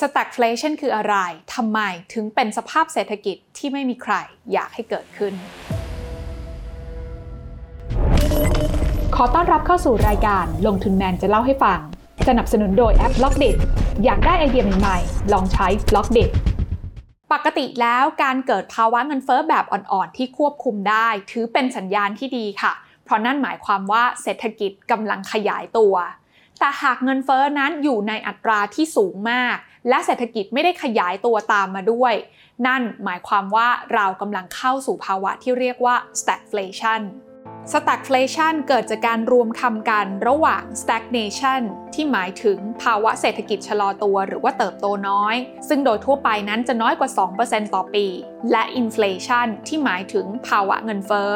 Stagflation คืออะไรทำไมถึงเป็นสภาพเศรษฐกิจที่ไม่มีใครอยากให้เกิดขึ้นขอต้อนรับเข้าสู่รายการลงทุนแมนจะเล่าให้ฟังสนับสนุนโดยแอป Blockdit อยากได้ไอเดียใหม่ๆลองใช้ Blockditปกติแล้วการเกิดภาวะเงินเฟ้อแบบอ่อนๆที่ควบคุมได้ถือเป็นสัญญาณที่ดีค่ะเพราะนั่นหมายความว่าเศรษฐกิจกำลังขยายตัวแต่หากเงินเฟ้อนั้นอยู่ในอัตราที่สูงมากและเศรษฐกิจไม่ได้ขยายตัวตามมาด้วยนั่นหมายความว่าเรากำลังเข้าสู่ภาวะที่เรียกว่า Stagflation Stagflation เกิดจากการรวมคำกันระหว่าง Stagnation ที่หมายถึงภาวะเศรษฐกิจชะลอตัวหรือว่าเติบโตน้อยซึ่งโดยทั่วไปนั้นจะน้อยกว่า 2% ต่อปีและ Inflation ที่หมายถึงภาวะเงินเฟ้อ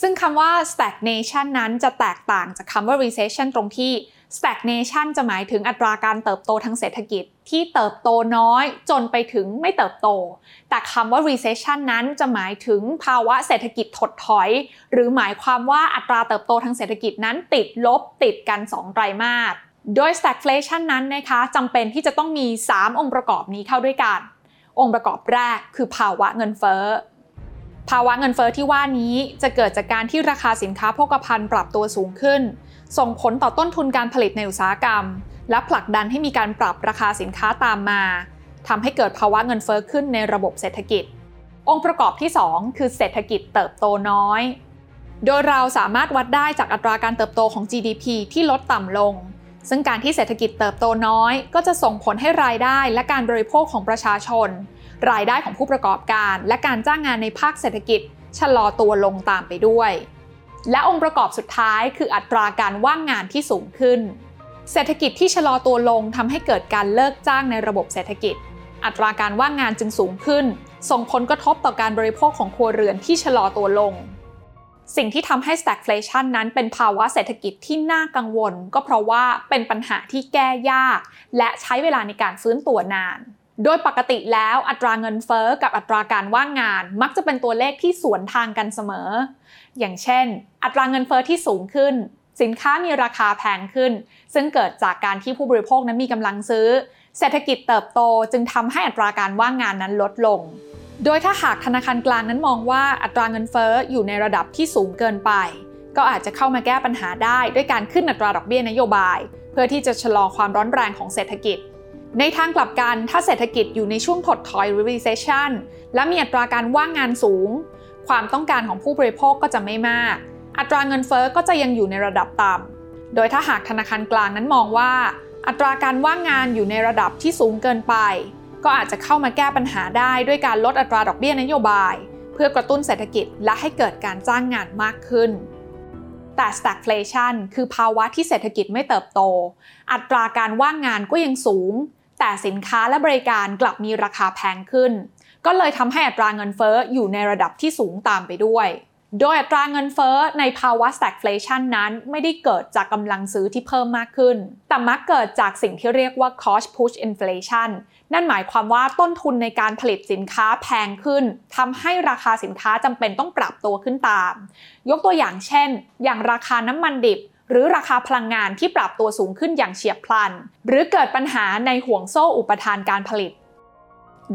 ซึ่งคำว่า Stagnation นั้นจะแตกต่างจากคำว่า Recession ตรงที่ Stagnation จะหมายถึงอัตราการเติบโตทางเศรษฐกิจที่เติบโตน้อยจนไปถึงไม่เติบโตแต่คำว่า Recession นั้นจะหมายถึงภาวะเศรษฐกิจถดถอยหรือหมายความว่าอัตราเติบโตทางเศรษฐกิจนั้นติดลบติดกัน2ไตรมาสโดย Stagflation นั้นนะคะจำเป็นที่จะต้องมี3องค์ประกอบนี้เข้าด้วยกันองค์ประกอบแรกคือภาวะเงินเฟ้อภาวะเงินเฟ้อที่ว่านี้จะเกิดจากการที่ราคาสินค้าโภคภัณฑ์ปรับตัวสูงขึ้นส่งผลต่อต้นทุนการผลิตในอุตสาหกรรมและผลักดันให้มีการปรับราคาสินค้าตามมาทำให้เกิดภาวะเงินเฟ้อขึ้นในระบบเศรษฐกิจองค์ประกอบที่2คือเศรษฐกิจเติบโตน้อยโดยเราสามารถวัดได้จากอัตราการเติบโตของ GDP ที่ลดต่ำลงซึ่งการที่เศรษฐกิจเติบโตน้อยก็จะส่งผลให้รายได้และการบริโภคของประชาชนรายได้ของผู้ประกอบการและการจ้างงานในภาคเศรษฐกิจชะลอตัวลงตามไปด้วยและองค์ประกอบสุดท้ายคืออัตราการว่างงานที่สูงขึ้นเศรษฐกิจที่ชะลอตัวลงทำให้เกิดการเลิกจ้างในระบบเศรษฐกิจอัตราการว่างงานจึงสูงขึ้นส่งผลกระทบต่อการบริโภคของครัวเรือนที่ชะลอตัวลงสิ่งที่ทำให้ Stagflation นั้นเป็นภาวะเศรษฐกิจที่น่ากังวลก็เพราะว่าเป็นปัญหาที่แก้ยากและใช้เวลาในการฟื้นตัวนานโดยปกติแล้วอัตราเงินเฟ้อกับอัตราการว่างงานมักจะเป็นตัวเลขที่สวนทางกันเสมออย่างเช่นอัตราเงินเฟ้อที่สูงขึ้นสินค้ามีราคาแพงขึ้นซึ่งเกิดจากการที่ผู้บริโภคนั้นมีกำลังซื้อเศรษฐกิจเติบโตจึงทำให้อัตราการว่างงานนั้นลดลงโดยถ้าหากธนาคารกลางนั้นมองว่าอัตราเงินเฟ้ออยู่ในระดับที่สูงเกินไปก็อาจจะเข้ามาแก้ปัญหาได้ด้วยการขึ้นอัตราดอกเบี้ยนโยบายเพื่อที่จะชะลอความร้อนแรงของเศรษฐกิจในทางกลับกันถ้าเศรษฐกิจอยู่ในช่วงถดถอยหรือ recession และมีอัตราการว่างงานสูงความต้องการของผู้บริโภคก็จะไม่มากอัตราเงินเฟ้อก็จะยังอยู่ในระดับต่ำโดยถ้าหากธนาคารกลางนั้นมองว่าอัตราการว่างงานอยู่ในระดับที่สูงเกินไปก็อาจจะเข้ามาแก้ปัญหาได้ด้วยการลดอัตราดอกเบี้ยนโยบายเพื่อกระตุ้นเศรษฐกิจและให้เกิดการจ้างงานมากขึ้นแต่ Stagflation คือภาวะที่เศรษฐกิจไม่เติบโตอัตราการว่างงานก็ยังสูงแต่สินค้าและบริการกลับมีราคาแพงขึ้นก็เลยทำให้อัตราเงินเฟ้ออยู่ในระดับที่สูงตามไปด้วยโดยอัตราเงินเฟ้อในภาวะ Stagflation นั้นไม่ได้เกิดจากกำลังซื้อที่เพิ่มมากขึ้นแต่มักเกิดจากสิ่งที่เรียกว่า Cost Push Inflation นั่นหมายความว่าต้นทุนในการผลิตสินค้าแพงขึ้นทำให้ราคาสินค้าจำเป็นต้องปรับตัวขึ้นตามยกตัวอย่างเช่นอย่างราคาน้ำมันดิบหรือราคาพลังงานที่ปรับตัวสูงขึ้นอย่างเฉียบพลันหรือเกิดปัญหาในห่วงโซ่อุปทานการผลิต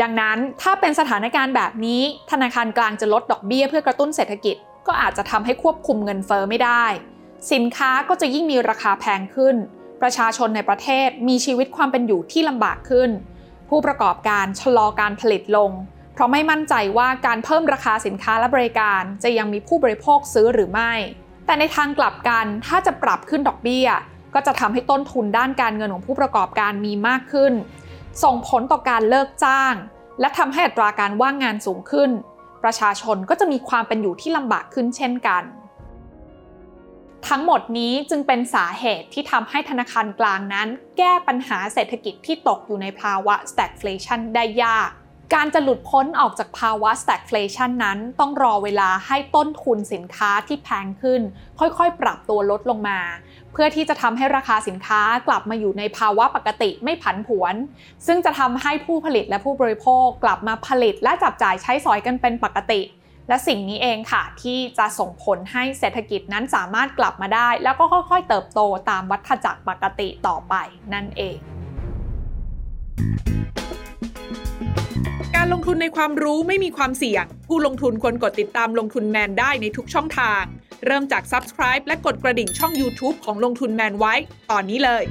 ดังนั้นถ้าเป็นสถานการณ์แบบนี้ธนาคารกลางจะลดดอกเบี้ยเพื่อกระตุ้นเศรษฐกิจก็อาจจะทำให้ควบคุมเงินเฟ้อไม่ได้สินค้าก็จะยิ่งมีราคาแพงขึ้นประชาชนในประเทศมีชีวิตความเป็นอยู่ที่ลำบากขึ้นผู้ประกอบการชะลอการผลิตลงเพราะไม่มั่นใจว่าการเพิ่มราคาสินค้าและบริการจะยังมีผู้บริโภคซื้อหรือไม่แต่ในทางกลับกันถ้าจะปรับขึ้นดอกเบี้ยก็จะทำให้ต้นทุนด้านการเงินของผู้ประกอบการมีมากขึ้นส่งผลต่อการเลิกจ้างและทำให้อัตราการว่างงานสูงขึ้นประชาชนก็จะมีความเป็นอยู่ที่ลำบากขึ้นเช่นกันทั้งหมดนี้จึงเป็นสาเหตุที่ทำให้ธนาคารกลางนั้นแก้ปัญหาเศรษฐกิจที่ตกอยู่ในภาวะ Stagflation ได้ยากการจะหลุดพ้นออกจากภาวะ Stagflation นั้นต้องรอเวลาให้ต้นทุนสินค้าที่แพงขึ้นค่อยๆปรับตัวลดลงมาเพื่อที่จะทำให้ราคาสินค้ากลับมาอยู่ในภาวะปกติไม่ผันผวนซึ่งจะทำให้ผู้ผลิตและผู้บริโภคกลับมาผลิตและจับจ่ายใช้สอยกันเป็นปกติและสิ่งนี้เองค่ะที่จะส่งผลให้เศรษฐกิจนั้นสามารถกลับมาได้แล้วก็ค่อยๆเติบโตตามวัฏจักรปกติต่อไปนั่นเอง การลงทุนในความรู้ไม่มีความเสี่ยงผู้ลงทุนควรกดติดตามลงทุนแมนได้ในทุกช่องทางเริ่มจาก Subscribe และกดกระดิ่งช่อง YouTube ของลงทุนแมนไว้ตอนนี้เลย